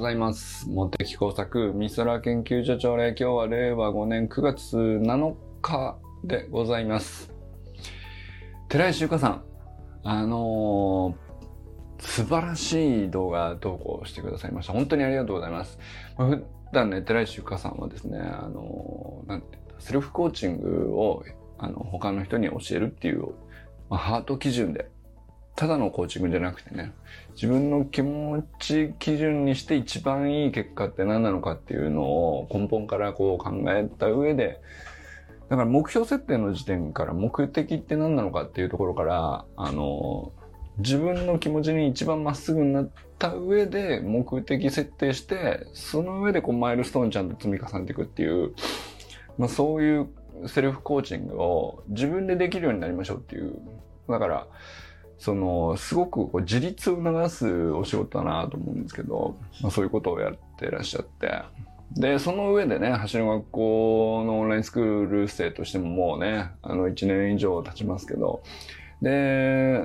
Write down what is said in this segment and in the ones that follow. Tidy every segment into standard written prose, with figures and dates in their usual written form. ございます。茂木耕作みそら研究所朝礼、今日は令和5年9月7日でございます。寺井修華さん、素晴らしい動画投稿してくださいました。本当にありがとうございます。普段ね、寺井修華さんはですね、なんてセルフコーチングを他の人に教えるっていう、ハート基準で、ただのコーチングじゃなくてね、自分の気持ち基準にして一番いい結果って何なのかっていうのを根本からこう考えた上で、だから目標設定の時点から目的って何なのかっていうところから、自分の気持ちに一番まっすぐになった上で目的設定して、その上でこうマイルストーンちゃんと積み重ねていくっていう、そういうセルフコーチングを自分でできるようになりましょうっていう、だからすごくこう自立を促すお仕事だなと思うんですけど、そういうことをやってらっしゃって、でその上でね、橋の学校のオンラインスクール生としてももうね、1年以上経ちますけど、で、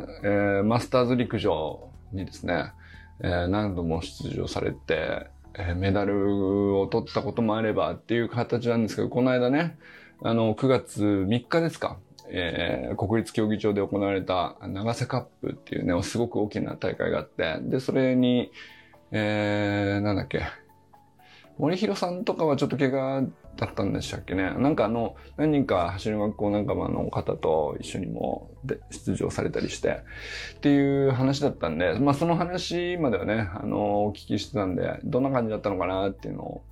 マスターズ陸上にですね、何度も出場されて、メダルを取ったこともあればっていう形なんですけど、この間ね、9月3日ですか、国立競技場で行われた長瀬カップっていうね、すごく大きな大会があって、でそれに、森弘さんとかはちょっと怪我だったんでしたっけね。なんか何人か走る学校なんかの方と一緒にもで出場されたりしてっていう話だったんで、その話まではね、お聞きしてたんで、どんな感じだったのかなっていうのを、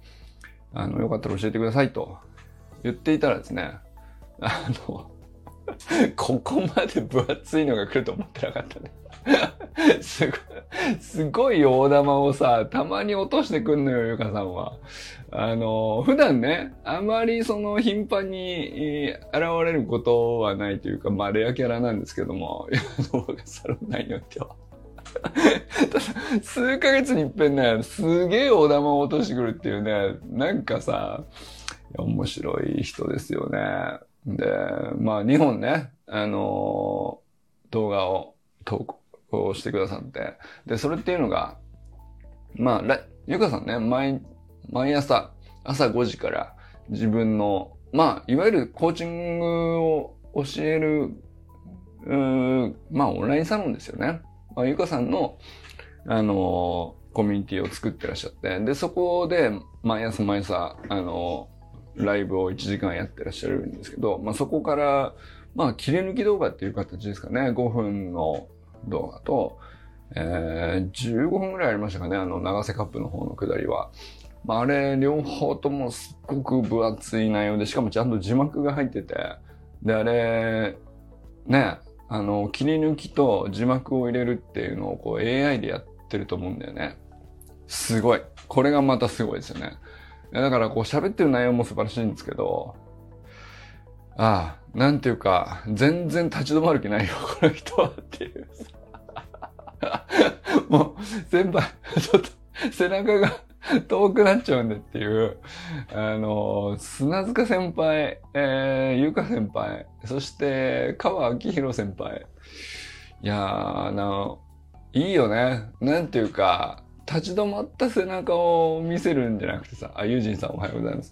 よかったら教えてくださいと言っていたらですね、ここまで分厚いのが来ると思ってなかったね。すごい大玉をさ、たまに落としてくんのよ、ゆかさんは。普段ね、あまり頻繁に現れることはないというか、レアキャラなんですけども、サロン内によっては。ただ、数ヶ月にいっぺんね、すげえ大玉を落としてくるっていうね、なんかさ、面白い人ですよね。で、2本ね、動画を投稿してくださって。で、それっていうのが、ゆかさんね、毎朝、朝5時から自分の、いわゆるコーチングを教える、オンラインサロンですよね。ゆかさんの、コミュニティを作ってらっしゃって。で、そこで、毎朝、ライブを1時間やってらっしゃるんですけど、そこから、切り抜き動画っていう形ですかね。5分の動画と、15分ぐらいありましたかね。長瀬カップの方の下りは。あれ、両方ともすっごく分厚い内容で、しかもちゃんと字幕が入ってて。で、あれ、ね、切り抜きと字幕を入れるっていうのをこう AI でやってると思うんだよね。すごい。これがまたすごいですよね。だからこう喋ってる内容も素晴らしいんですけど、なんていうか、全然立ち止まる気ないよ、この人はっていう。もう、先輩、ちょっと背中が遠くなっちゃうんでっていう、砂塚先輩、優香先輩、そして川明宏先輩。いやー、いいよね。なんていうか、立ち止まった背中を見せるんじゃなくてさ、ユージンさんおはようございます。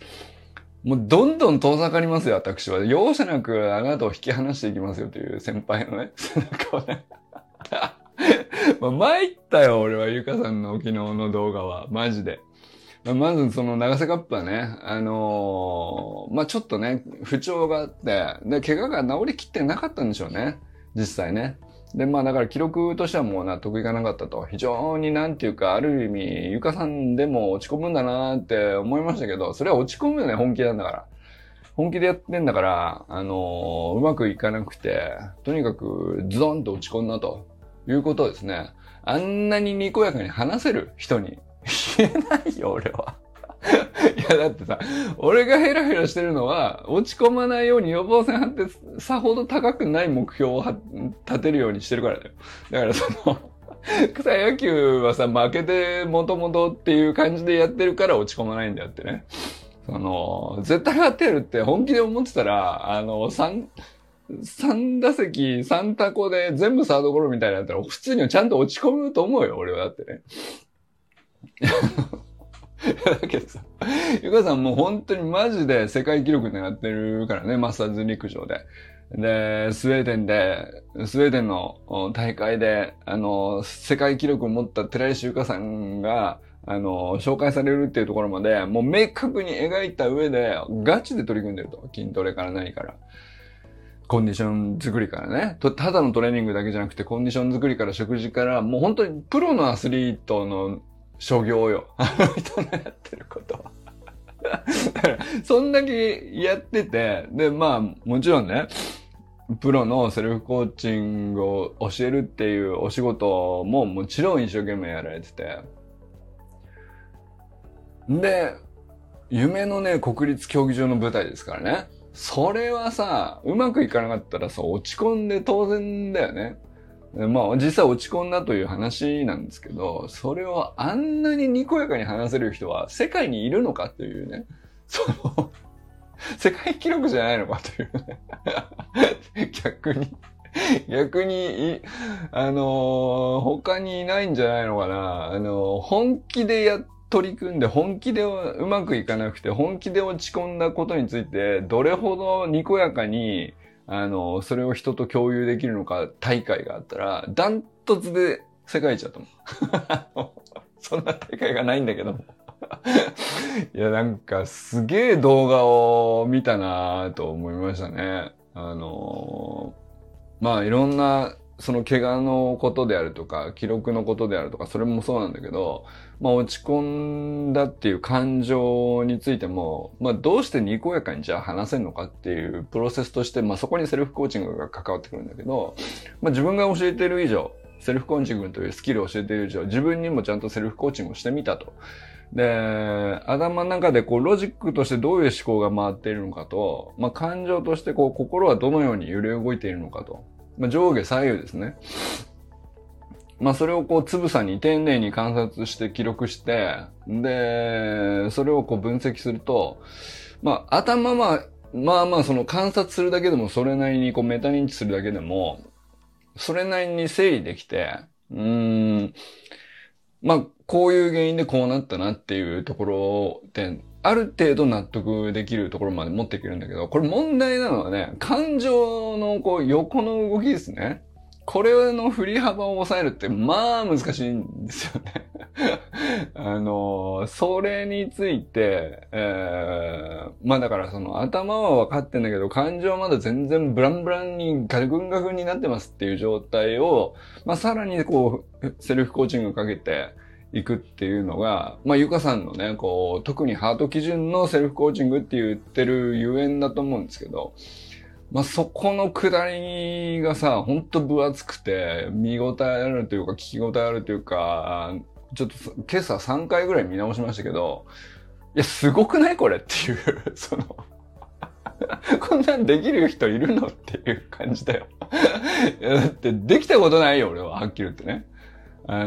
もうどんどん遠ざかりますよ、私は。容赦なくあなたを引き離していきますよという先輩のね、背中をね。参ったよ、俺は、ゆかさんの昨日の動画は。マジで。まず長瀬カップはね、ちょっとね、不調があって、で、怪我が治りきってなかったんでしょうね、実際ね。で、だから記録としてはもう納得いかなかったと。非常になんていうか、ある意味、ゆかさんでも落ち込むんだなーって思いましたけど、それは落ち込むよね、本気なんだから。本気でやってんだから、うまくいかなくて、とにかくズドンと落ち込んだということをですね。あんなににこやかに話せる人に言えないよ、俺は。いやだってさ、俺がヘラヘラしてるのは、落ち込まないように予防線張ってさほど高くない目標を立てるようにしてるからだよ。だから草野球はさ、負けてもともとっていう感じでやってるから落ち込まないんだよってね。絶対当てるって本気で思ってたら、3打席、3タコで全部サードゴロみたいになったら、普通にはちゃんと落ち込むと思うよ、俺はだってね。だけどさ、ゆかさんもう本当にマジで世界記録狙ってるからね、マッサージ陸上で。で、スウェーデンの大会で、世界記録を持った寺石ゆかさんが、紹介されるっていうところまで、もう明確に描いた上で、ガチで取り組んでると。筋トレから何から。コンディション作りからね。ただのトレーニングだけじゃなくて、コンディション作りから食事から、もう本当にプロのアスリートの所業よ。あの人のやってることは。だから、そんだけやってて、で、まあ、もちろんね、プロのセルフコーチングを教えるっていうお仕事ももちろん一生懸命やられてて。で、夢のね、国立競技場の舞台ですからね。それはさ、うまくいかなかったらさ、落ち込んで当然だよね。まあ実際落ち込んだという話なんですけど、それをあんなににこやかに話せる人は世界にいるのかというね、その世界記録じゃないのかというね逆に他にいないんじゃないのかな。本気で取り組んで、本気でうまくいかなくて、本気で落ち込んだことについて、どれほどにこやかに、それを人と共有できるのか、大会があったら、ダントツで世界一だと思う。そんな大会がないんだけども。いや、なんか、すげえ動画を見たなぁと思いましたね。まあ、いろんな、その怪我のことであるとか、記録のことであるとか、それもそうなんだけど、まあ落ち込んだっていう感情についても、まあどうしてにこやかにじゃあ話せるのかっていうプロセスとして、まあそこにセルフコーチングが関わってくるんだけど、まあ自分が教えてる以上、セルフコーチングというスキルを教えてる以上、自分にもちゃんとセルフコーチングをしてみたと。で、頭の中でこうロジックとしてどういう思考が回っているのかと、まあ感情としてこう心はどのように揺れ動いているのかと。まあ、上下左右ですね。まあ、それをこう、つぶさに丁寧に観察して記録して、で、それをこう分析すると、まあ、頭は、まあまあ、その観察するだけでも、それなりにこう、メタ認知するだけでも、それなりに整理できて、まあ、こういう原因でこうなったなっていうところで、ある程度納得できるところまで持っていけるんだけど、これ問題なのはね、感情のこう横の動きですね。これの振り幅を抑えるって、まあ難しいんですよね。それについて、まあだからその頭は分かってんだけど、感情はまだ全然ブランブランにガクンガクンになってますっていう状態を、まあさらにこう、セルフコーチングかけて、行くっていうのが、まあ、ゆかさんのね、こう、特にハート基準のセルフコーチングって言ってるゆえんだと思うんですけど、まあ、そこの下りがさ、ほんと分厚くて、見応えあるというか、聞き応えあるというか、ちょっと今朝3回ぐらい見直しましたけど、いや、すごくないこれっていう、その、こんなんできる人いるのっていう感じだよ。いや、だって、できたことないよ、俺は、はっきり言ってね。いや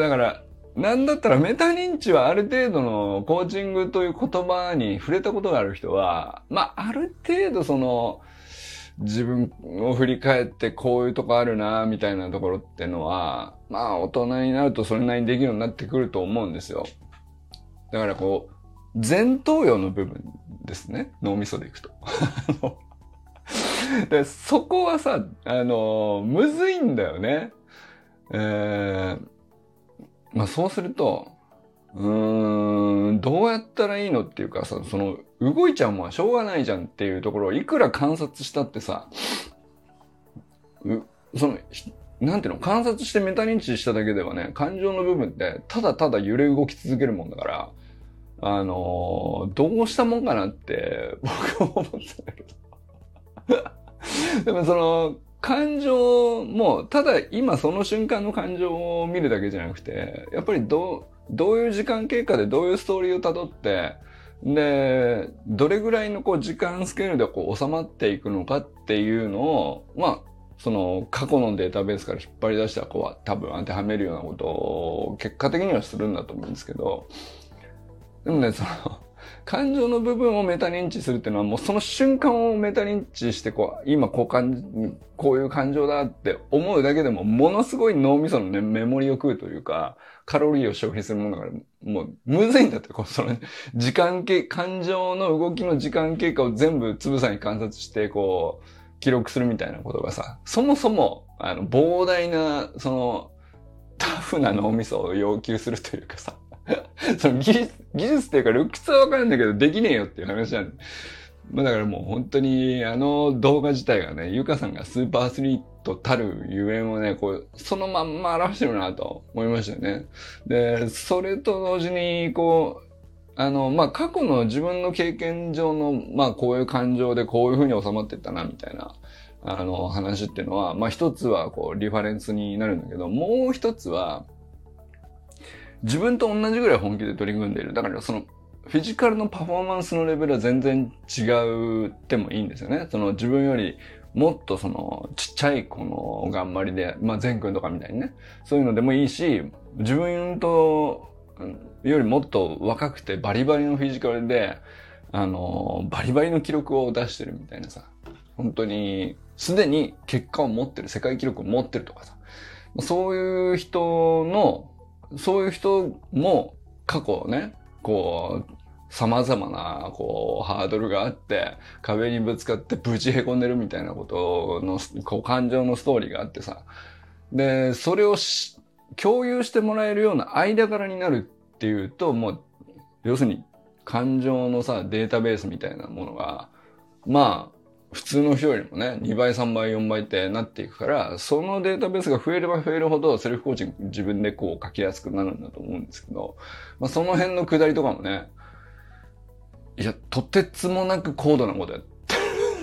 だから、なんだったらメタ認知はある程度のコーチングという言葉に触れたことがある人は、まあ、ある程度その、自分を振り返ってこういうとこあるな、みたいなところっていうのは、まあ、大人になるとそれなりにできるようになってくると思うんですよ。だからこう、前頭葉の部分ですね。脳みそでいくと。でそこはさ、むずいんだよね。まあそうすると、どうやったらいいのっていうかさ、その動いちゃうもんはしょうがないじゃんっていうところをいくら観察したってさ、その、なんていうの、観察してメタ認知しただけではね、感情の部分ってただただ揺れ動き続けるもんだから、どうしたもんかなって僕は思ってたけど。でもその、感情も、ただ今その瞬間の感情を見るだけじゃなくて、やっぱりどういう時間経過でどういうストーリーを辿って、で、どれぐらいのこう時間スケールでこう収まっていくのかっていうのを、まあ、その過去のデータベースから引っ張り出した子は多分当てはめるようなことを結果的にはするんだと思うんですけど、でもね、その、感情の部分をメタ認知するっていうのは、もうその瞬間をメタ認知して、こう、今こういう感情だって思うだけでも、ものすごい脳みそのね、メモリを食うというか、カロリーを消費するものだから、もう、むずいんだって、こう、その、感情の動きの時間経過を全部つぶさに観察して、こう、記録するみたいなことがさ、そもそも、膨大な、その、タフな脳みそを要求するというかさ、その技術っていうかルックスはわかるんだけどできねえよっていう話なんで、まあ、だからもう本当にあの動画自体がね、ゆかさんがスーパーアスリートたるゆえんをね、こうそのまんま表してるなと思いましたよね。で、それと同時にこうまあ、過去の自分の経験上のまあこういう感情でこういう風に収まってったなみたいな話っていうのは、まあ一つはこうリファレンスになるんだけど、もう一つは自分と同じぐらい本気で取り組んでいる。だからそのフィジカルのパフォーマンスのレベルは全然違うってもいいんですよね。その自分よりもっとそのちっちゃい子の頑張りで、まあ善くんとかみたいにね、そういうのでもいいし、自分とよりもっと若くてバリバリのフィジカルで、バリバリの記録を出してるみたいなさ、本当にすでに結果を持ってる、世界記録を持ってるとかさ、そういう人も過去ね、こう、様々な、こう、ハードルがあって、壁にぶつかってぶち凹んでるみたいなことの、こう、感情のストーリーがあってさ。で、それを共有してもらえるような間柄になるっていうと、もう、要するに、感情のさ、データベースみたいなものが、まあ、普通の人よりもね、2倍、3倍、4倍ってなっていくから、そのデータベースが増えれば増えるほど、セルフコーチング自分でこう書きやすくなるんだと思うんですけど、まあその辺の下りとかもね、いや、とてつもなく高度なことやって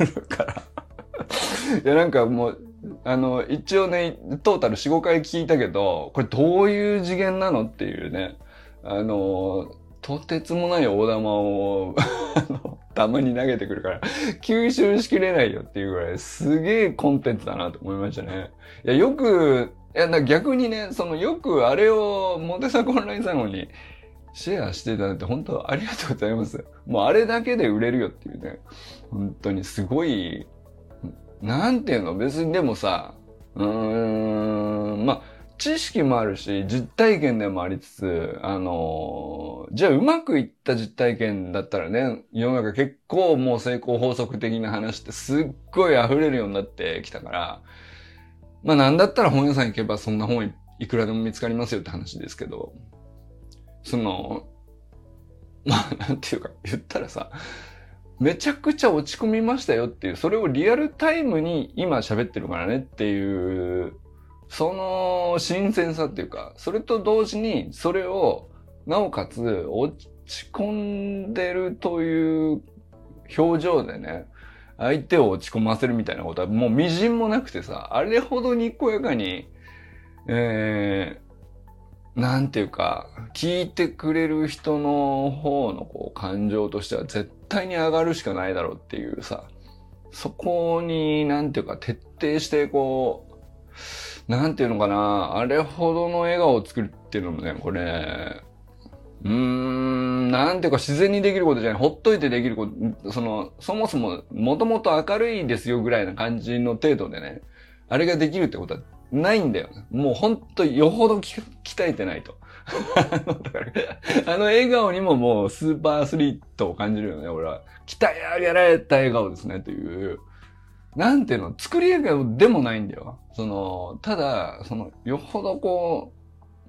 るから。いや、なんかもう、一応ね、トータル4、5回聞いたけど、これどういう次元なのっていうね、とてつもない大玉をたまに投げてくるから吸収しきれないよっていうぐらいすげえコンテンツだなと思いましたね。いや、逆にね、そのよくあれをモテサクオンラインサロンにシェアしていただいて本当ありがとうございます。もうあれだけで売れるよっていうね。本当にすごい、なんていうの、別にでもさ、まあ、知識もあるし、実体験でもありつつ、じゃあうまくいった実体験だったらね、世の中結構もう成功法則的な話ってすっごい溢れるようになってきたから、まあなんだったら本屋さん行けばそんな本いくらでも見つかりますよって話ですけど、その、まあなんていうか言ったらさ、めちゃくちゃ落ち込みましたよっていう、それをリアルタイムに今喋ってるからねっていう、その新鮮さっていうか、それと同時にそれをなおかつ落ち込んでるという表情でね、相手を落ち込ませるみたいなことはもう微塵もなくてさ、あれほどにこやかに、なんていうか、聞いてくれる人の方のこう感情としては絶対に上がるしかないだろうっていうさ、そこになんていうか徹底してこう、なんていうのかな、あれほどの笑顔を作るっていうのもね、これ、なんていうか自然にできることじゃない、ほっといてできること、そもそも、もともと明るいですよぐらいな感じの程度でね、あれができるってことはないんだよ。もうほんとよほど鍛えてないと。だから、あの笑顔にももうスーパーアスリートを感じるよね、俺は。鍛え上げられた笑顔ですね、という。なんていうの、作り上げでもないんだよ。ただ、よほどこ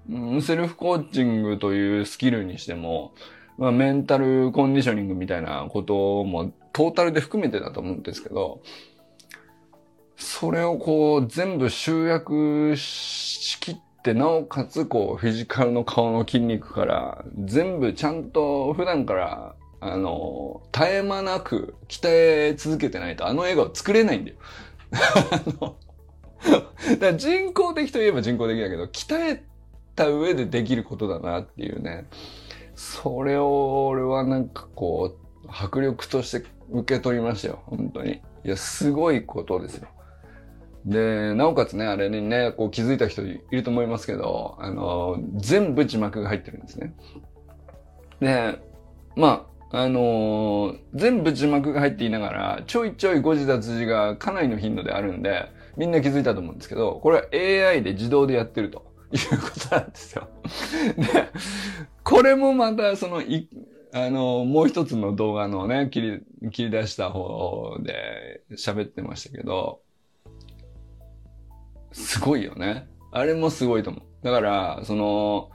う、セルフコーチングというスキルにしても、まあ、メンタルコンディショニングみたいなことも、トータルで含めてだと思うんですけど、それをこう、全部集約しきって、なおかつこう、フィジカルの顔の筋肉から、全部ちゃんと普段から、絶え間なく鍛え続けてないとあの笑顔作れないんだよ。だから人工的といえば人工的だけど、鍛えた上でできることだなっていうね。それを俺はなんかこう、迫力として受け取りましたよ。本当に。いや、すごいことですよ。で、なおかつね、あれにね、こう気づいた人いると思いますけど、全部字幕が入ってるんですね。で、まあ、全部字幕が入っていながら、ちょいちょい誤字脱字がかなりの頻度であるんで、みんな気づいたと思うんですけど、これは AI で自動でやってるということなんですよ。で、これもまたその、もう一つの動画のね、切り出した方で喋ってましたけど、すごいよね。あれもすごいと思う。だから、その、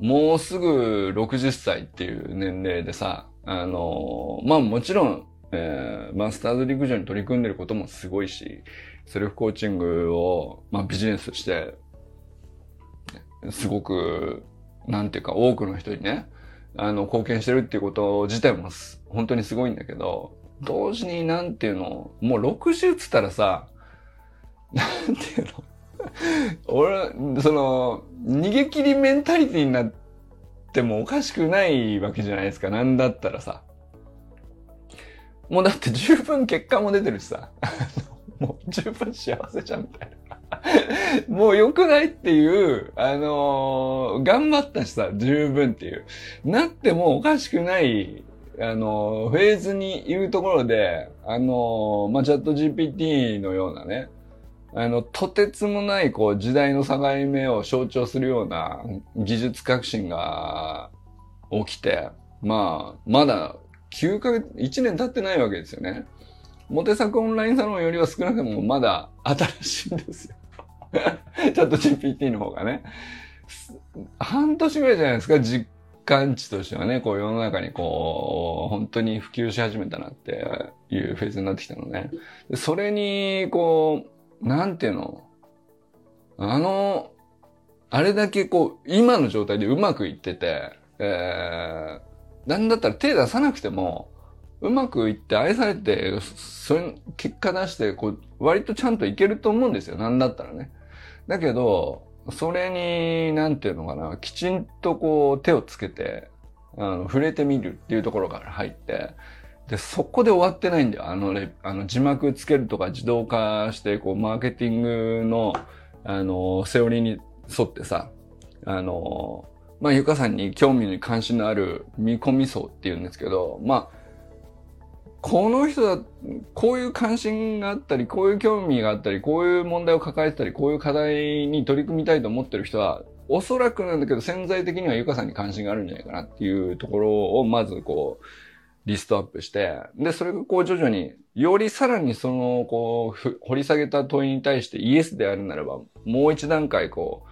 もうすぐ60歳っていう年齢でさ、まあもちろん、マスターズ陸上に取り組んでることもすごいし、セルフコーチングを、まあ、ビジネスとして、すごく、なんていうか多くの人にね、貢献してるっていうこと自体も本当にすごいんだけど、同時になんていうの、もう60っつったらさ、なんていうの、俺、その、逃げ切りメンタリティになってもおかしくないわけじゃないですか。なんだったらさ。もうだって十分結果も出てるしさ。もう十分幸せじゃんみたいな。もう良くないっていう、頑張ったしさ、十分っていう。なってもおかしくない、フェーズにいるところで、まあ、チャット GPT のようなね、とてつもない、こう、時代の境目を象徴するような技術革新が起きて、まあ、まだ9ヶ月、1年経ってないわけですよね。モテサクオンラインサロンよりは少なくともまだ新しいんですよ。ちょっと GPT の方がね。半年ぐらいじゃないですか、実感値としてはね、こう、世の中にこう、本当に普及し始めたなっていうフェーズになってきたのね。それに、こう、なんていうの？あれだけこう、今の状態でうまくいってて、なんだったら手出さなくても、うまくいって愛されて、それ、結果出して、こう、割とちゃんといけると思うんですよ。なんだったらね。だけど、それに、なんていうのかな、きちんとこう、手をつけて、触れてみるっていうところから入って、で、そこで終わってないんだよ。字幕つけるとか自動化して、こう、マーケティングの、セオリーに沿ってさ、まあ、ゆかさんに興味に関心のある見込み層っていうんですけど、まあ、この人だ、こういう関心があったり、こういう興味があったり、こういう問題を抱えてたり、こういう課題に取り組みたいと思ってる人は、おそらくなんだけど、潜在的にはゆかさんに関心があるんじゃないかなっていうところを、まずこう、リストアップして、で、それがこう徐々に、よりさらにその、こう、掘り下げた問いに対してイエスであるならば、もう一段階こ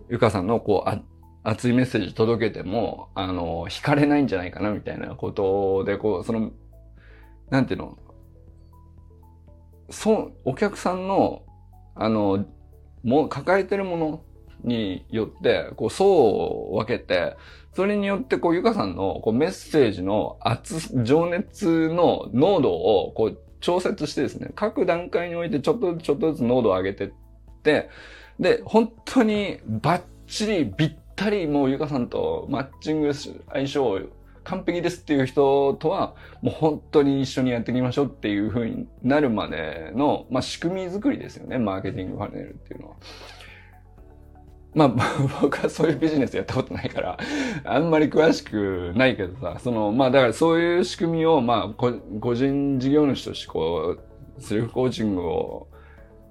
う、ゆかさんのこう、熱いメッセージ届けても、惹かれないんじゃないかな、みたいなことで、こう、その、なんていうの、お客さんの、抱えてるものによって、こう、層を分けて、それによって、こう、ゆかさんの、こう、メッセージの情熱の濃度を、こう、調節してですね、各段階において、ちょっとずつ濃度を上げてって、で、本当に、バッチリ、びったり、もう、ゆかさんとマッチング相性、完璧ですっていう人とは、もう本当に一緒にやっていきましょうっていう風になるまでの、まあ、仕組み作りですよね、マーケティングファネルっていうのは。まあ僕はそういうビジネスやったことないからあんまり詳しくないけどさ、そのまあだからそういう仕組みをまあ個人事業主としてこうセルフコーチングを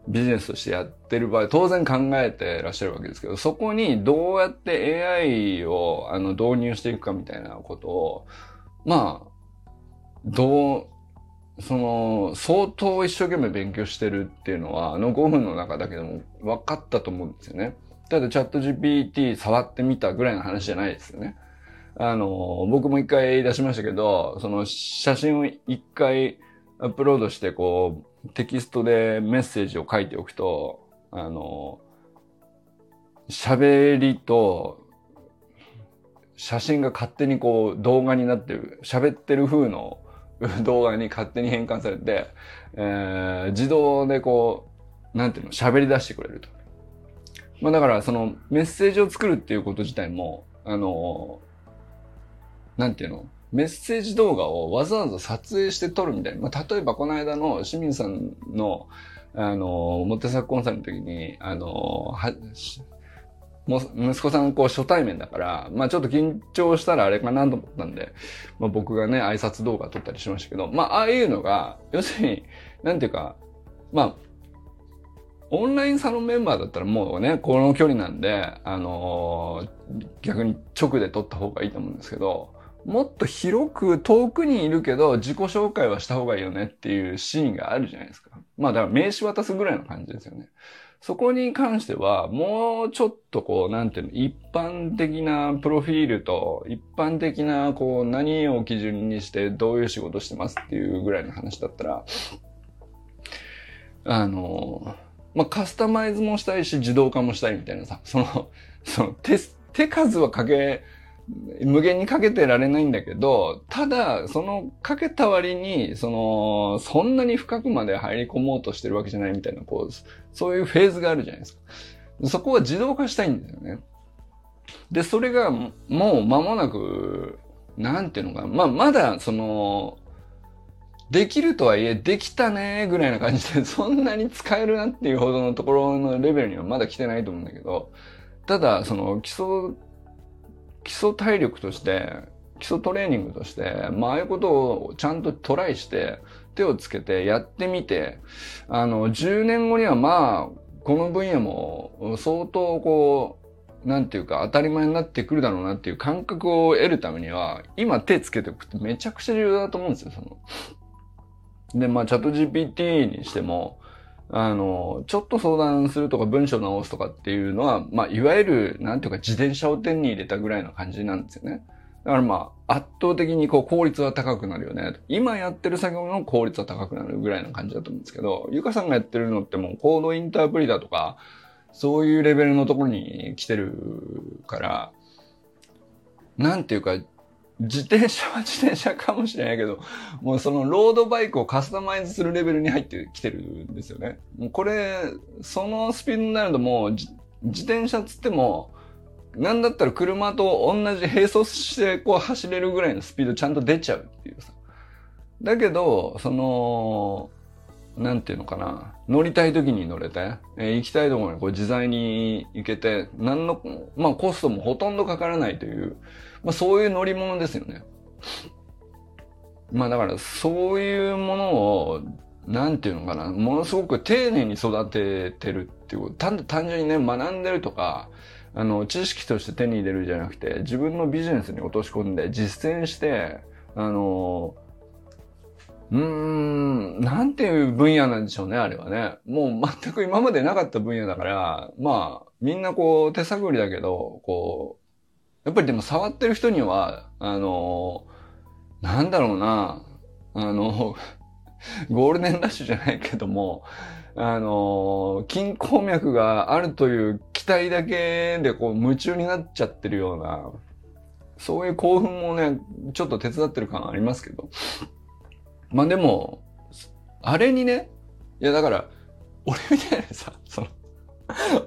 ビジネスとしてやってる場合当然考えてらっしゃるわけですけど、そこにどうやって AI を導入していくかみたいなことをまあその相当一生懸命勉強してるっていうのは5分の中だけでも分かったと思うんですよね。ただチャット GPT 触ってみたぐらいの話じゃないですよね。僕も一回出しましたけど、その写真を一回アップロードして、こう、テキストでメッセージを書いておくと、喋りと写真が勝手にこう動画になってる、喋ってる風の動画に勝手に変換されて、自動でこう、なんていうの、喋り出してくれると。まあだからそのメッセージを作るっていうこと自体も、なんていうの、メッセージ動画をわざわざ撮影して撮るみたいな。まあ例えばこの間の清水さんの、モテサクコンサルの時に、もう息子さんこう初対面だから、まあちょっと緊張したらあれかなと思ったんで、まあ僕がね、挨拶動画撮ったりしましたけど、まあああいうのが、要するに、なんていうか、まあ、オンラインサロンメンバーだったらもうね、この距離なんで、逆に直で撮った方がいいと思うんですけど、もっと広く遠くにいるけど自己紹介はした方がいいよねっていうシーンがあるじゃないですか。まあだから名刺渡すぐらいの感じですよね。そこに関してはもうちょっとこうなんていうの、一般的なプロフィールと一般的なこう何を基準にしてどういう仕事してますっていうぐらいの話だったら、まあカスタマイズもしたいし自動化もしたいみたいなさ、その手数は無限にかけてられないんだけど、ただ、そのかけた割に、そんなに深くまで入り込もうとしてるわけじゃないみたいな、こう、そういうフェーズがあるじゃないですか。そこは自動化したいんですよね。で、それがもう間もなく、なんていうのかな、まあ、まだ、できるとはいえ、できたね、ぐらいな感じで、そんなに使えるなっていうほどのところのレベルにはまだ来てないと思うんだけど、ただ、基礎体力として、基礎トレーニングとして、まあ、ああいうことをちゃんとトライして、手をつけてやってみて、10年後にはまあ、この分野も相当こう、なんていうか当たり前になってくるだろうなっていう感覚を得るためには、今手つけておくってめちゃくちゃ重要だと思うんですよ、で、まあ、チャット GPT にしても、ちょっと相談するとか文章直すとかっていうのは、まあ、いわゆる、なんていうか自転車を手に入れたぐらいの感じなんですよね。だからまあ、圧倒的にこう効率は高くなるよね。今やってる作業の効率は高くなるぐらいの感じだと思うんですけど、ゆかさんがやってるのってもうコードインタープリだとか、そういうレベルのところに来てるから、なんていうか、自転車は自転車かもしれないけど、もうそのロードバイクをカスタマイズするレベルに入ってきてるんですよね。もうこれ、そのスピードになるともう自転車つっても、なんだったら車と同じ並走してこう走れるぐらいのスピードちゃんと出ちゃうっていうさ。だけど、なんていうのかな。乗りたい時に乗れて、行きたいところにこう自在に行けて、まあコストもほとんどかからないという、まあそういう乗り物ですよね。まあだからそういうものを、なんていうのかな、ものすごく丁寧に育ててるっていう、単純にね、学んでるとか、知識として手に入れるじゃなくて、自分のビジネスに落とし込んで実践して、なんていう分野なんでしょうね、あれはね。もう全く今までなかった分野だから、まあ、みんなこう手探りだけど、こう、やっぱりでも触ってる人には、なんだろうな、ゴールデンラッシュじゃないけども、筋鉱脈があるという期待だけでこう夢中になっちゃってるような、そういう興奮もね、ちょっと手伝ってる感ありますけど。まあでも、あれにね、いやだから、俺みたいなさ、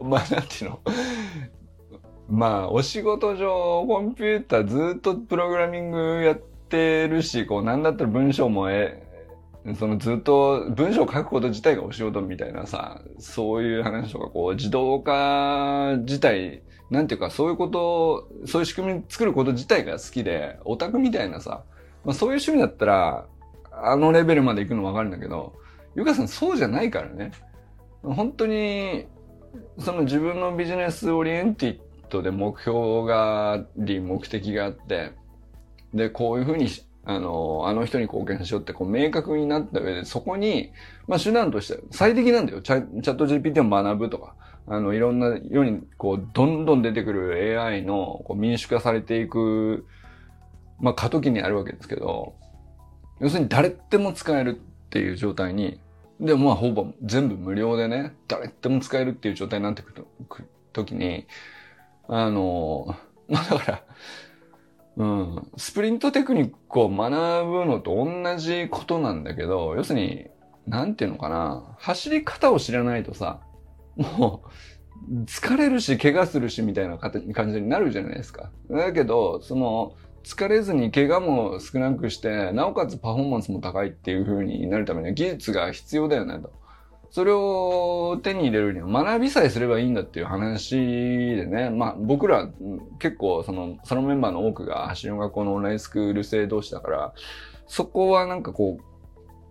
まあなんていうの、まあお仕事上コンピューターずっとプログラミングやってるし、こうなんだったら文章もずっと文章を書くこと自体がお仕事みたいなさ、そういう話とかこう自動化自体、なんていうかそういう仕組み作ること自体が好きで、オタクみたいなさ、まあそういう趣味だったら、あのレベルまで行くの分かるんだけど、ゆかさんそうじゃないからね。本当に、自分のビジネスオリエンティッドで目標があり、目的があって、で、こういうふうに、あの人に貢献しようって、こう明確になった上で、そこに、まあ手段として最適なんだよ。チャット GPT を学ぶとか、いろんな世に、こう、どんどん出てくる AI のこう民主化されていく、まあ過渡期にあるわけですけど、要するに誰でも使えるっていう状態に、でもまあほぼ全部無料でね、誰でも使えるっていう状態になってくるときに、まあだから、スプリントテクニックを学ぶのと同じことなんだけど、要するに、なんていうのかな、走り方を知らないとさ、もう疲れるし怪我するしみたいな感じになるじゃないですか。だけど、疲れずに怪我も少なくして、なおかつパフォーマンスも高いっていう風になるためには技術が必要だよねと。それを手に入れるには学びさえすればいいんだっていう話でね、まあ僕ら結構そのメンバーの多くが橋の学校のオンラインスクール生同士だから、そこはなんかこう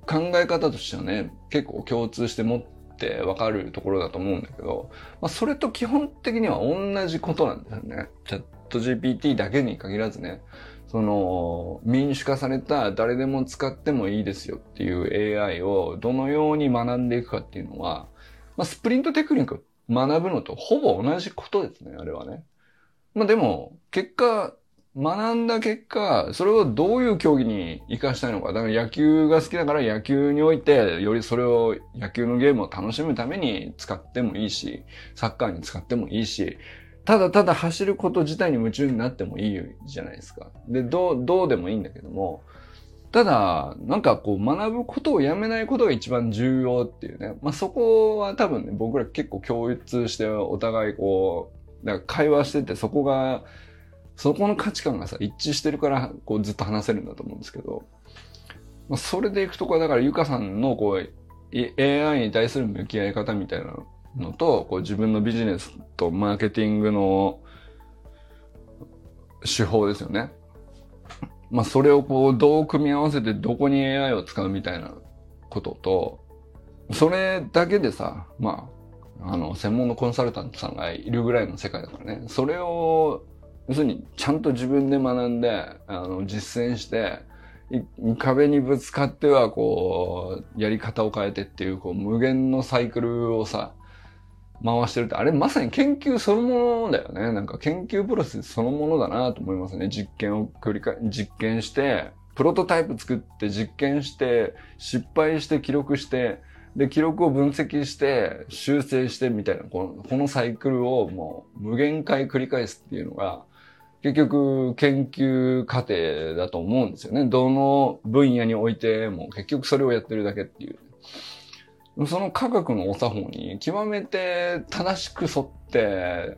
考え方としてはね、結構共通して持って分かるところだと思うんだけど、まあ、それと基本的には同じことなんですよね。チャット GPT だけに限らずね、その民主化された誰でも使ってもいいですよっていう AI をどのように学んでいくかっていうのは、まあ、スプリントテクニックを学ぶのとほぼ同じことですね、あれはね。まあ、でも学んだ結果、それをどういう競技に生かしたいのか。だから野球が好きだから野球において、よりそれを野球のゲームを楽しむために使ってもいいし、サッカーに使ってもいいし、ただただ走ること自体に夢中になってもいいじゃないですか。で、どうでもいいんだけども、ただ、なんかこう学ぶことをやめないことが一番重要っていうね。まあ、そこは多分ね、僕ら結構共通してお互いこう、なんか会話してて、そこの価値観がさ、一致してるから、こうずっと話せるんだと思うんですけど、まあ、それでいくとこは、だからゆかさんのこう、AI に対する向き合い方みたいなのと、こう自分のビジネスとマーケティングの手法ですよね。まあそれをこうどう組み合わせてどこに AI を使うみたいなことと、それだけでさ、まあ専門のコンサルタントさんがいるぐらいの世界だからね。それを要するにちゃんと自分で学んで実践して。壁にぶつかってはこうやり方を変えてっていう、こう無限のサイクルをさ回してるって、あれまさに研究そのものだよね。なんか研究プロセスそのものだなと思いますね。実験してプロトタイプ作って実験して失敗して記録して、で記録を分析して修正してみたいな、このサイクルをもう無限回繰り返すっていうのが結局研究過程だと思うんですよね。どの分野においても結局それをやってるだけっていう、その科学のお作法に極めて正しく沿って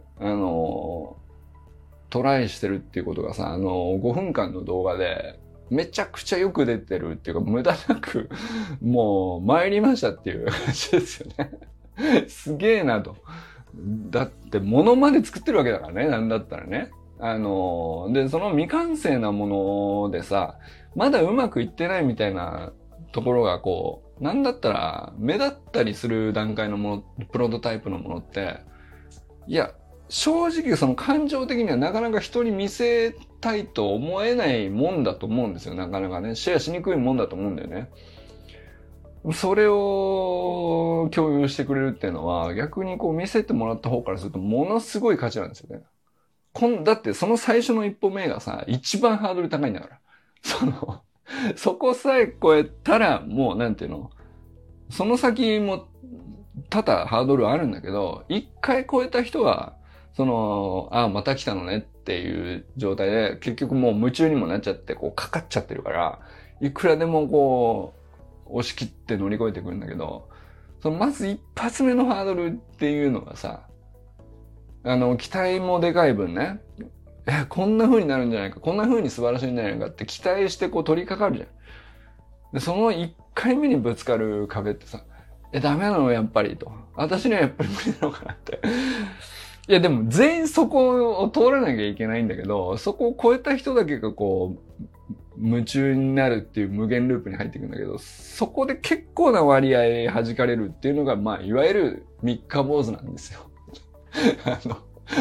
トライしてるっていうことがさ、5分間の動画でめちゃくちゃよく出てるっていうか、無駄なくもう参りましたっていう感じですよね。すげえなと。だって物まで作ってるわけだからね、なんだったらね。で、その未完成なものでさ、まだうまくいってないみたいなところがこう、なんだったら目立ったりする段階のもの、プロトタイプのものって、いや、正直その感情的にはなかなか人に見せたいと思えないもんだと思うんですよ。なかなかね、シェアしにくいもんだと思うんだよね。それを共有してくれるっていうのは、逆にこう見せてもらった方からするとものすごい価値なんですよね。だってその最初の一歩目がさ、一番ハードル高いんだから。そこさえ超えたら、もうなんていうの、その先も多々ハードルあるんだけど、一回超えた人は、また来たのねっていう状態で、結局もう夢中にもなっちゃって、こうかかっちゃってるから、いくらでもこう、押し切って乗り越えてくるんだけど、まず一発目のハードルっていうのがさ、期待もでかい分ね、こんな風になるんじゃないか、こんな風に素晴らしいんじゃないかって期待してこう取り掛かるじゃん。で、その1回目にぶつかる壁ってさ、ダメなのやっぱりと。私にはやっぱり無理なのかなって。いやでも全員そこを通らなきゃいけないんだけど、そこを超えた人だけがこう、夢中になるっていう無限ループに入っていくんだけど、そこで結構な割合弾かれるっていうのが、まあ、いわゆる三日坊主なんですよ。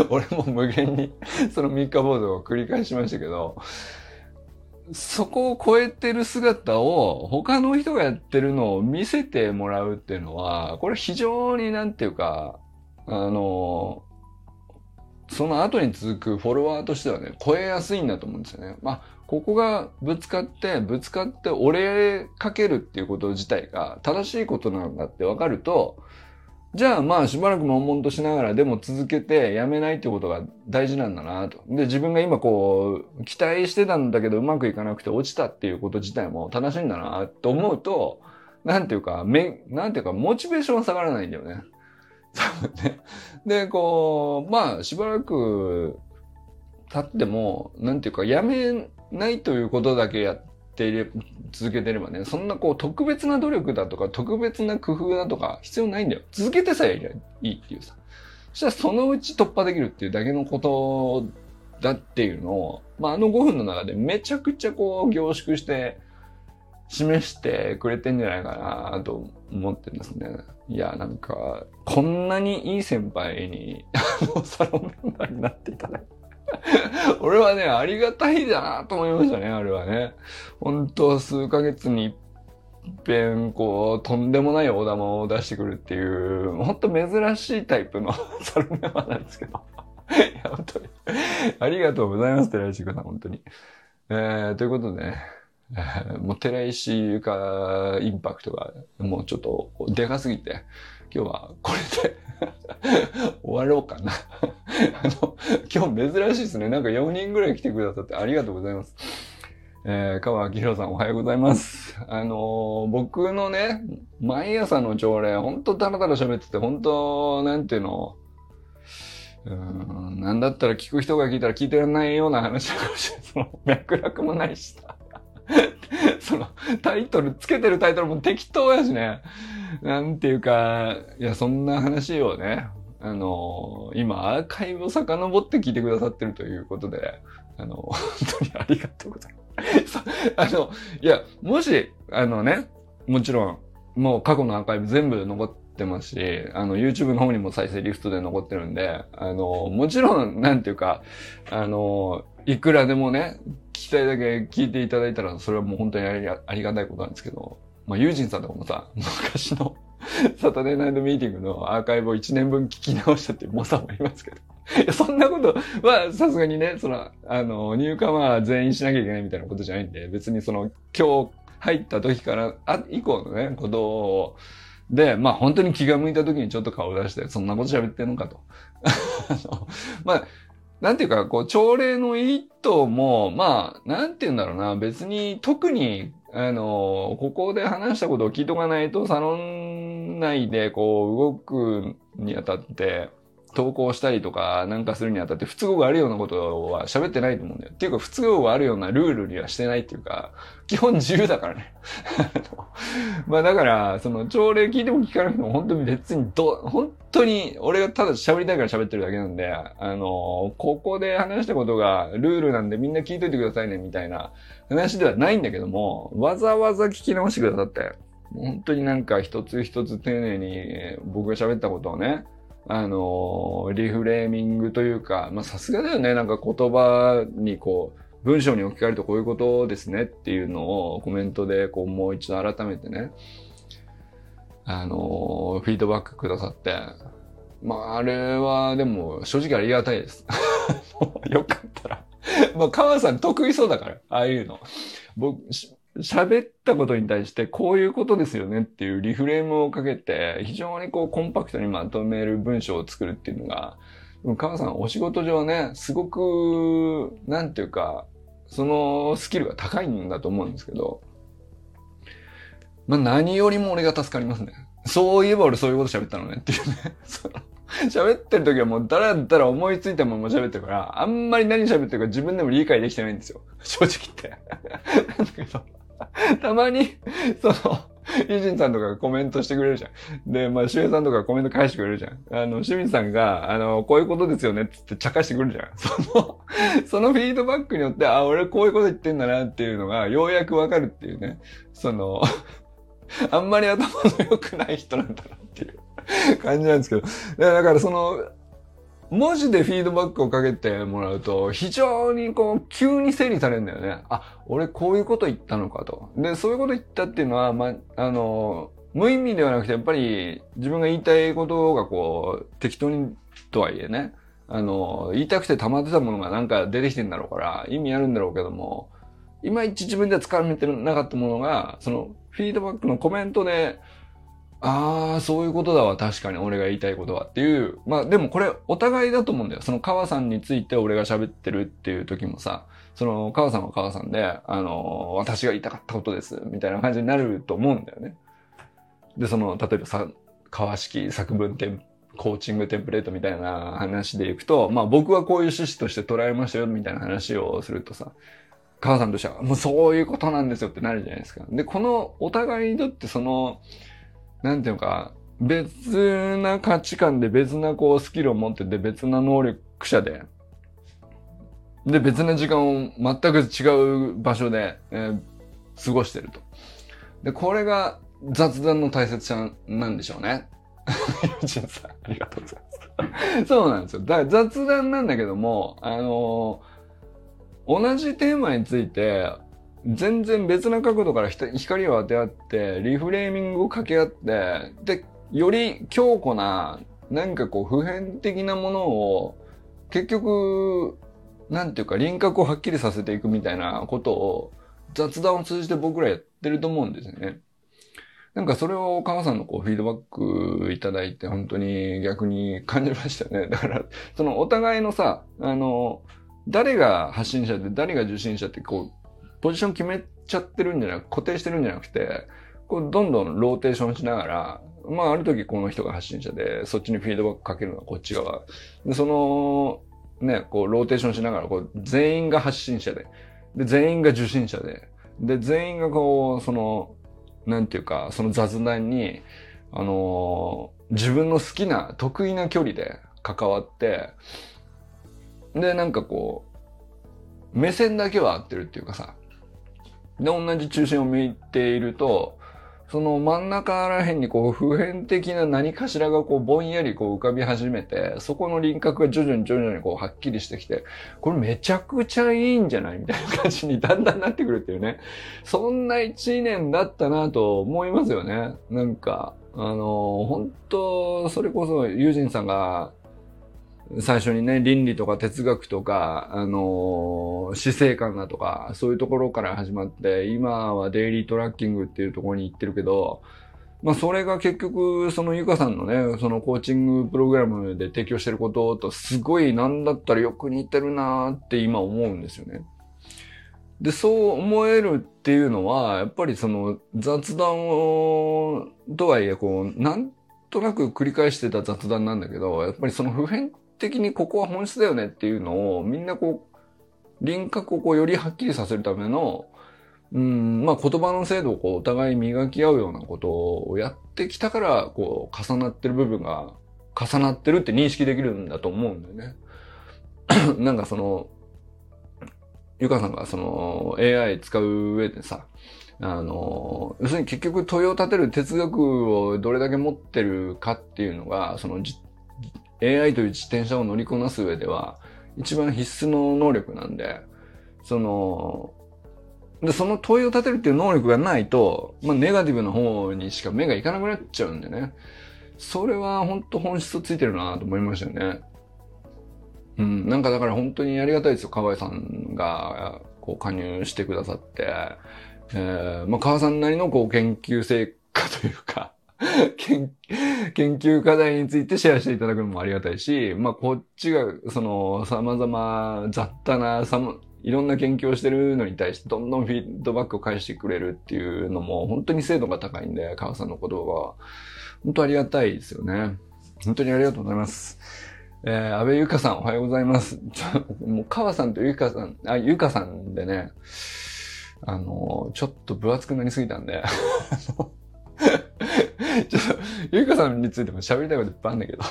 俺も無限にその三日坊主を繰り返しましたけど、そこを超えてる姿を他の人がやってるのを見せてもらうっていうのは、これ非常になんていうか、その後に続くフォロワーとしてはね、超えやすいんだと思うんですよね。まあ、ここがぶつかって俺かけるっていうこと自体が正しいことなんだってわかると、じゃあまあしばらく悶々としながらでも続けてやめないってことが大事なんだなと。で、自分が今こう期待してたんだけどうまくいかなくて落ちたっていうこと自体も正しいんだなと思うと、なんていうかモチベーションは下がらないんだよね。多分ね。で、こう、まあしばらく経っても、なんていうかやめないということだけやっ続けてればね、そんなこう特別な努力だとか特別な工夫だとか必要ないんだよ。続けてさえいればいいっていうさ。そしたらそのうち突破できるっていうだけのことだっていうのを、まあ、あの5分の中でめちゃくちゃこう凝縮して示してくれてんじゃないかなと思ってますね。いや、なんかこんなにいい先輩にサロンメンバーになっていただいて俺はね、ありがたいだなと思いましたね、あれはね。本当数ヶ月に一遍こうとんでもない大玉を出してくるっていう本当珍しいタイプのサロンメンバーなんですけどいや本当にありがとうございます、寺石さん、本当に、ということでね、もう寺石ゆかインパクトがもうちょっとでかすぎて今日はこれで終わろうかな今日珍しいですね、なんか4人ぐらい来てくださってありがとうございます。川明宏さん、おはようございます。僕のね毎朝の朝礼ほんとダラダラ喋ってて、ほんとなんていうの、なんだったら聞く人が聞いたら聞いてらんないような話だかもしれない。その脈絡もないしさそのタイトルつけてるタイトルも適当やしね、なんていうか、いや、そんな話をね、今アーカイブを遡って聞いてくださってるということで、本当にありがとうございますいや、もしね、もちろんもう過去のアーカイブ全部残ってますし、YouTube の方にも再生リストで残ってるんで、もちろんなんていうか、いくらでもね聞きたいだけ聞いていただいたら、それはもう本当にありがたいことなんですけど、まあ、ユージンさんとかもさ、昔のサタデーナイトミーティングのアーカイブを1年分聞き直したっていう猛者もいますけどいや、そんなことはさすがにね、そのニューカマー全員しなきゃいけないみたいなことじゃないんで、別にその今日入った時から以降のねことをで、まあ本当に気が向いた時にちょっと顔を出して、そんなこと喋ってんのかとまあなんていうか、こう朝礼の意図も、まあなんていうんだろうな、別に特にここで話したことを聞いとかないとサロン内でこう動くにあたって投稿したりとかなんかするにあたって不都合があるようなことは喋ってないと思うんだよ。っていうか、不都合があるようなルールにはしてないっていうか、基本自由だからねまあだから、その朝礼聞いても聞かなくても本当に別に本当に俺がただ喋りたいから喋ってるだけなんで、ここで話したことがルールなんでみんな聞いといてくださいねみたいな話ではないんだけども、わざわざ聞き直してくださって本当になんか一つ一つ丁寧に僕が喋ったことをね、リフレーミングというか、まあさすがだよね、なんか言葉にこう文章に置き換えるとこういうことですねっていうのをコメントでこうもう一度改めてね、フィードバックくださって、まああれはでも正直ありがたいですよかったらまあ川さん得意そうだから、ああいうの僕喋ったことに対してこういうことですよねっていうリフレームをかけて、非常にこうコンパクトにまとめる文章を作るっていうのが、川さんお仕事上ね、すごくなんていうか、そのスキルが高いんだと思うんですけど、まあ何よりも俺が助かりますね。そういえば俺そういうこと喋ったのねっていうね喋ってる時はもうだらだら思いついたまま喋ってるから、あんまり何喋ってるか自分でも理解できてないんですよ、正直言ってなんだけどたまに、その、イジンさんとかがコメントしてくれるじゃん。で、まあ、シュウさんとかコメント返してくれるじゃん。清水さんが、こういうことですよねって言って茶化してくるじゃん。そのフィードバックによって、あ、俺こういうこと言ってんだなっていうのが、ようやくわかるっていうね。その、あんまり頭の良くない人なんだなっていう感じなんですけど。だからその、文字でフィードバックをかけてもらうと、非常にこう、急に整理されるんだよね。あ、俺こういうこと言ったのかと。で、そういうこと言ったっていうのは、ま、無意味ではなくて、やっぱり自分が言いたいことがこう、適当にとはいえね、言いたくて溜まってたものがなんか出てきてんだろうから、意味あるんだろうけども、いまいち自分では掴めてなかったものが、そのフィードバックのコメントで、ああ、そういうことだわ。確かに俺が言いたいことはっていう。まあでもこれお互いだと思うんだよ。その川さんについて俺が喋ってるっていう時もさ、その川さんは川さんで、私が言いたかったことですみたいな感じになると思うんだよね。で、その、例えばさ、川式作文コーチングテンプレートみたいな話でいくと、まあ僕はこういう趣旨として捉えましたよみたいな話をするとさ、母さんとしてはもうそういうことなんですよってなるじゃないですか。で、このお互いにとってその、なんていうか、別な価値観で別なこうスキルを持ってて別な能力者で、で別な時間を全く違う場所で、過ごしてると。で、これが雑談の大切さなんでしょうね。ちんさん、ありがとうございます。そうなんですよ。だから雑談なんだけども、同じテーマについて全然別な角度から光を当て合ってリフレーミングを掛け合ってでより強固ななんかこう普遍的なものを結局なんていうか輪郭をはっきりさせていくみたいなことを雑談を通じて僕らやってると思うんですよね。なんかそれを川さんのこうフィードバックいただいて本当に逆に感じましたね。だからそのお互いのさ誰が発信者で誰が受信者ってこうポジション決めちゃってるんじゃなく固定してるんじゃなくてこうどんどんローテーションしながらまあある時この人が発信者でそっちにフィードバックかけるのはこっち側でそのねこうローテーションしながらこう全員が発信者でで全員が受信者でで全員がこうそのなんていうかその雑談に自分の好きな得意な距離で関わってで、なんかこう、目線だけは合ってるっていうかさ、で、同じ中心を向いていると、その真ん中ら辺にこう、普遍的な何かしらがこう、ぼんやりこう浮かび始めて、そこの輪郭が徐々に徐々にこう、はっきりしてきて、これめちゃくちゃいいんじゃないみたいな感じにだんだんなってくるっていうね。そんな一年だったなと思いますよね。なんか、本当それこそ、友人さんが、最初にね、倫理とか哲学とか、死生観だとか、そういうところから始まって、今はデイリートラッキングっていうところに行ってるけど、まあそれが結局、そのゆかさんのね、そのコーチングプログラムで提供してることと、すごいなんだったらよく似てるなーって今思うんですよね。で、そう思えるっていうのは、やっぱりその雑談を、とはいえ、こう、なんとなく繰り返してた雑談なんだけど、やっぱりその普遍的にここは本質だよねっていうのをみんなこう輪郭をこうよりはっきりさせるためのまあ言葉の精度をこうお互い磨き合うようなことをやってきたからこう重なってる部分が重なってるって認識できるんだと思うんだよね。なんかそのゆかさんがその AI 使う上でさ要するに結局問いを立てる哲学をどれだけ持ってるかっていうのがそのAI という自転車を乗りこなす上では一番必須の能力なんで、その問いを立てるっていう能力がないと、まあネガティブな方にしか目がいかなくなっちゃうんでね。それは本当本質をついてるなと思いましたよね。うん、なんかだから本当にありがたいですよ。河合さんがこう加入してくださって、まあ河合さんなりのこう研究成果というか。研究課題についてシェアしていただくのもありがたいし、まあこっちがその様々雑多ないろんな研究をしてるのに対してどんどんフィードバックを返してくれるっていうのも本当に精度が高いんで、川さんの言葉は本当ありがたいですよね。本当にありがとうございます。安倍ゆかさんおはようございます。もう川さんとゆかさんでね、ちょっと分厚くなりすぎたんで。ちょっと、ゆかさんについても喋りたいこといっぱいあるんだけど、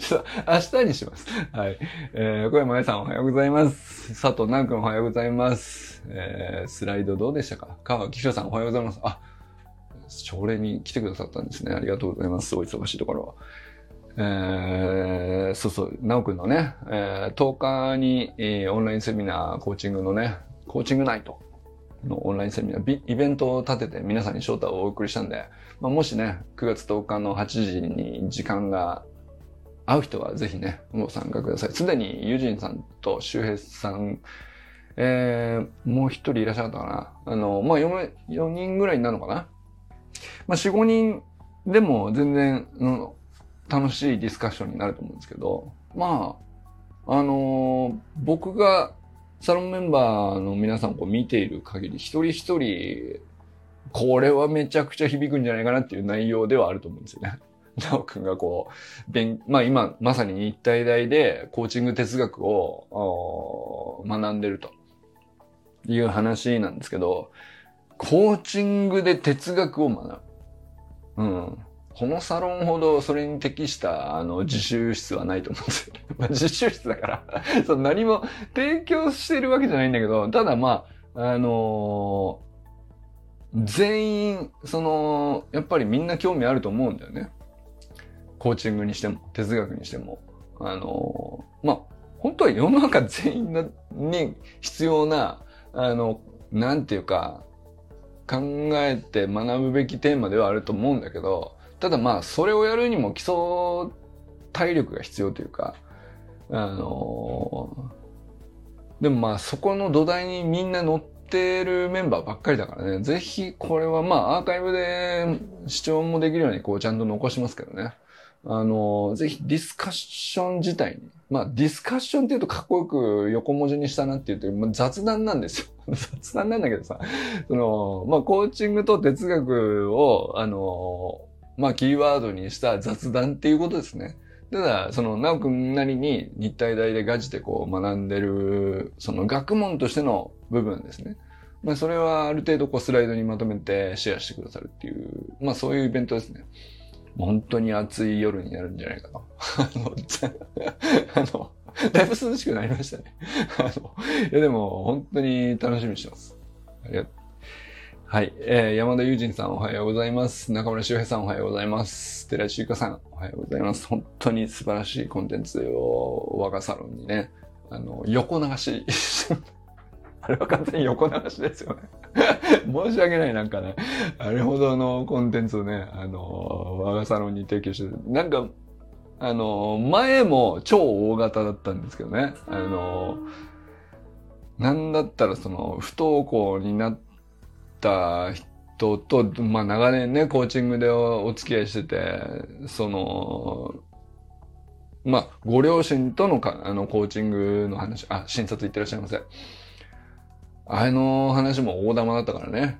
ちょっと明日にします。はい。小山愛さんおはようございます。佐藤南くんおはようございます。スライドどうでしたか？川木翔さんおはようございます。あ、朝礼に来てくださったんですね。ありがとうございます。お忙しいところ。そうそう、南くんのね、10日に、オンラインセミナー、コーチングのね、コーチングナイト。のオンラインセミナー、イベントを立てて皆さんに招待をお送りしたんで、まあ、もしね、9月10日の8時に時間が合う人はぜひね、ご参加ください。すでにユジンさんと周平さん、もう一人いらっしゃったかな。まあ、4人ぐらいになるのかな。まあ、4、5人でも全然楽しいディスカッションになると思うんですけど、まあ、僕がサロンメンバーの皆さんを見ている限り、一人一人、これはめちゃくちゃ響くんじゃないかなっていう内容ではあると思うんですよね。なおくんがこう、まあ今まさに日体大でコーチング哲学を学んでると。いう話なんですけど、コーチングで哲学を学ぶ。うん。このサロンほどそれに適した自習室はないと思うんですよ。まあ自習室だからその何も提供してるわけじゃないんだけど、ただまあ全員そのやっぱりみんな興味あると思うんだよね。コーチングにしても哲学にしてもまあ本当は世の中全員に必要ななんていうか考えて学ぶべきテーマではあると思うんだけど、ただまあそれをやるにも基礎体力が必要というかでもまあそこの土台にみんな乗ってるメンバーばっかりだからね、ぜひこれはまあアーカイブで視聴もできるようにこうちゃんと残しますけどね、ぜひディスカッション自体に、まあディスカッションっていうとかっこよく横文字にしたなっていうと、まあ、雑談なんですよ。雑談なんだけどさ、まあコーチングと哲学をまあキーワードにした雑談っていうことですね。ただなおくんなりに日体大でガチでこう学んでるその学問としての部分ですね。まあそれはある程度こうスライドにまとめてシェアしてくださるっていうまあそういうイベントですね。本当に暑い夜になるんじゃないかと。だいぶ涼しくなりましたね。いやでも本当に楽しみにしてます。はい、山田友人さんおはようございます。中村修平さんおはようございます。寺井修香さんおはようございます。本当に素晴らしいコンテンツを我がサロンにね、横流し。あれは完全に横流しですよね。申し訳ない、なんかね、あれほどのコンテンツをね、我がサロンに提供して、なんか、前も超大型だったんですけどね、なんだったら不登校になった人と、まあ長年ね、コーチングでお付き合いしてて、まあ、ご両親とのコーチングの話、あ、診察行ってらっしゃいませ。話も大玉だったからね。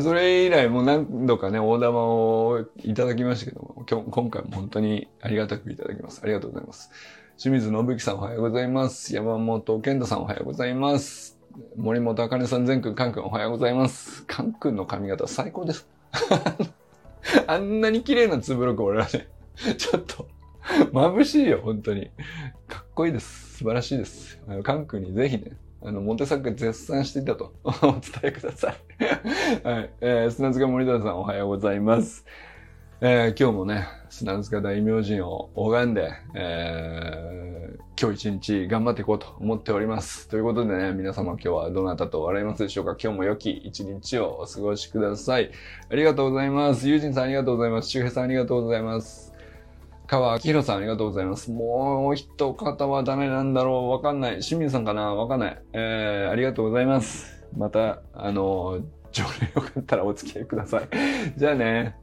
それ以来もう何度かね、大玉をいただきましたけども、今回も本当にありがたくいただきます。ありがとうございます。清水信之さんおはようございます。山本健太さんおはようございます。森本茜さん、全くん、かんくんおはようございます。かんくんの髪型最高です。あんなに綺麗なツーブロック俺らね、ちょっと。眩しいよ、本当に。かっこいいです。素晴らしいです。かんくんにぜひね、モテ作絶賛していたとお伝えください。はい。砂塚森田さんおはようございます。今日もね、砂塚大明神を拝んで、今日一日頑張っていこうと思っております。ということでね、皆様今日はどなたと笑いますでしょうか。今日も良き一日をお過ごしください。ありがとうございます。友人さんありがとうございます。周平さんありがとうございます。川明宏さんありがとうございます。もう一方は誰なんだろう、わかんない。清水さんかな、わかんない。ありがとうございます。また、条例よかったらお付き合いください。じゃあね。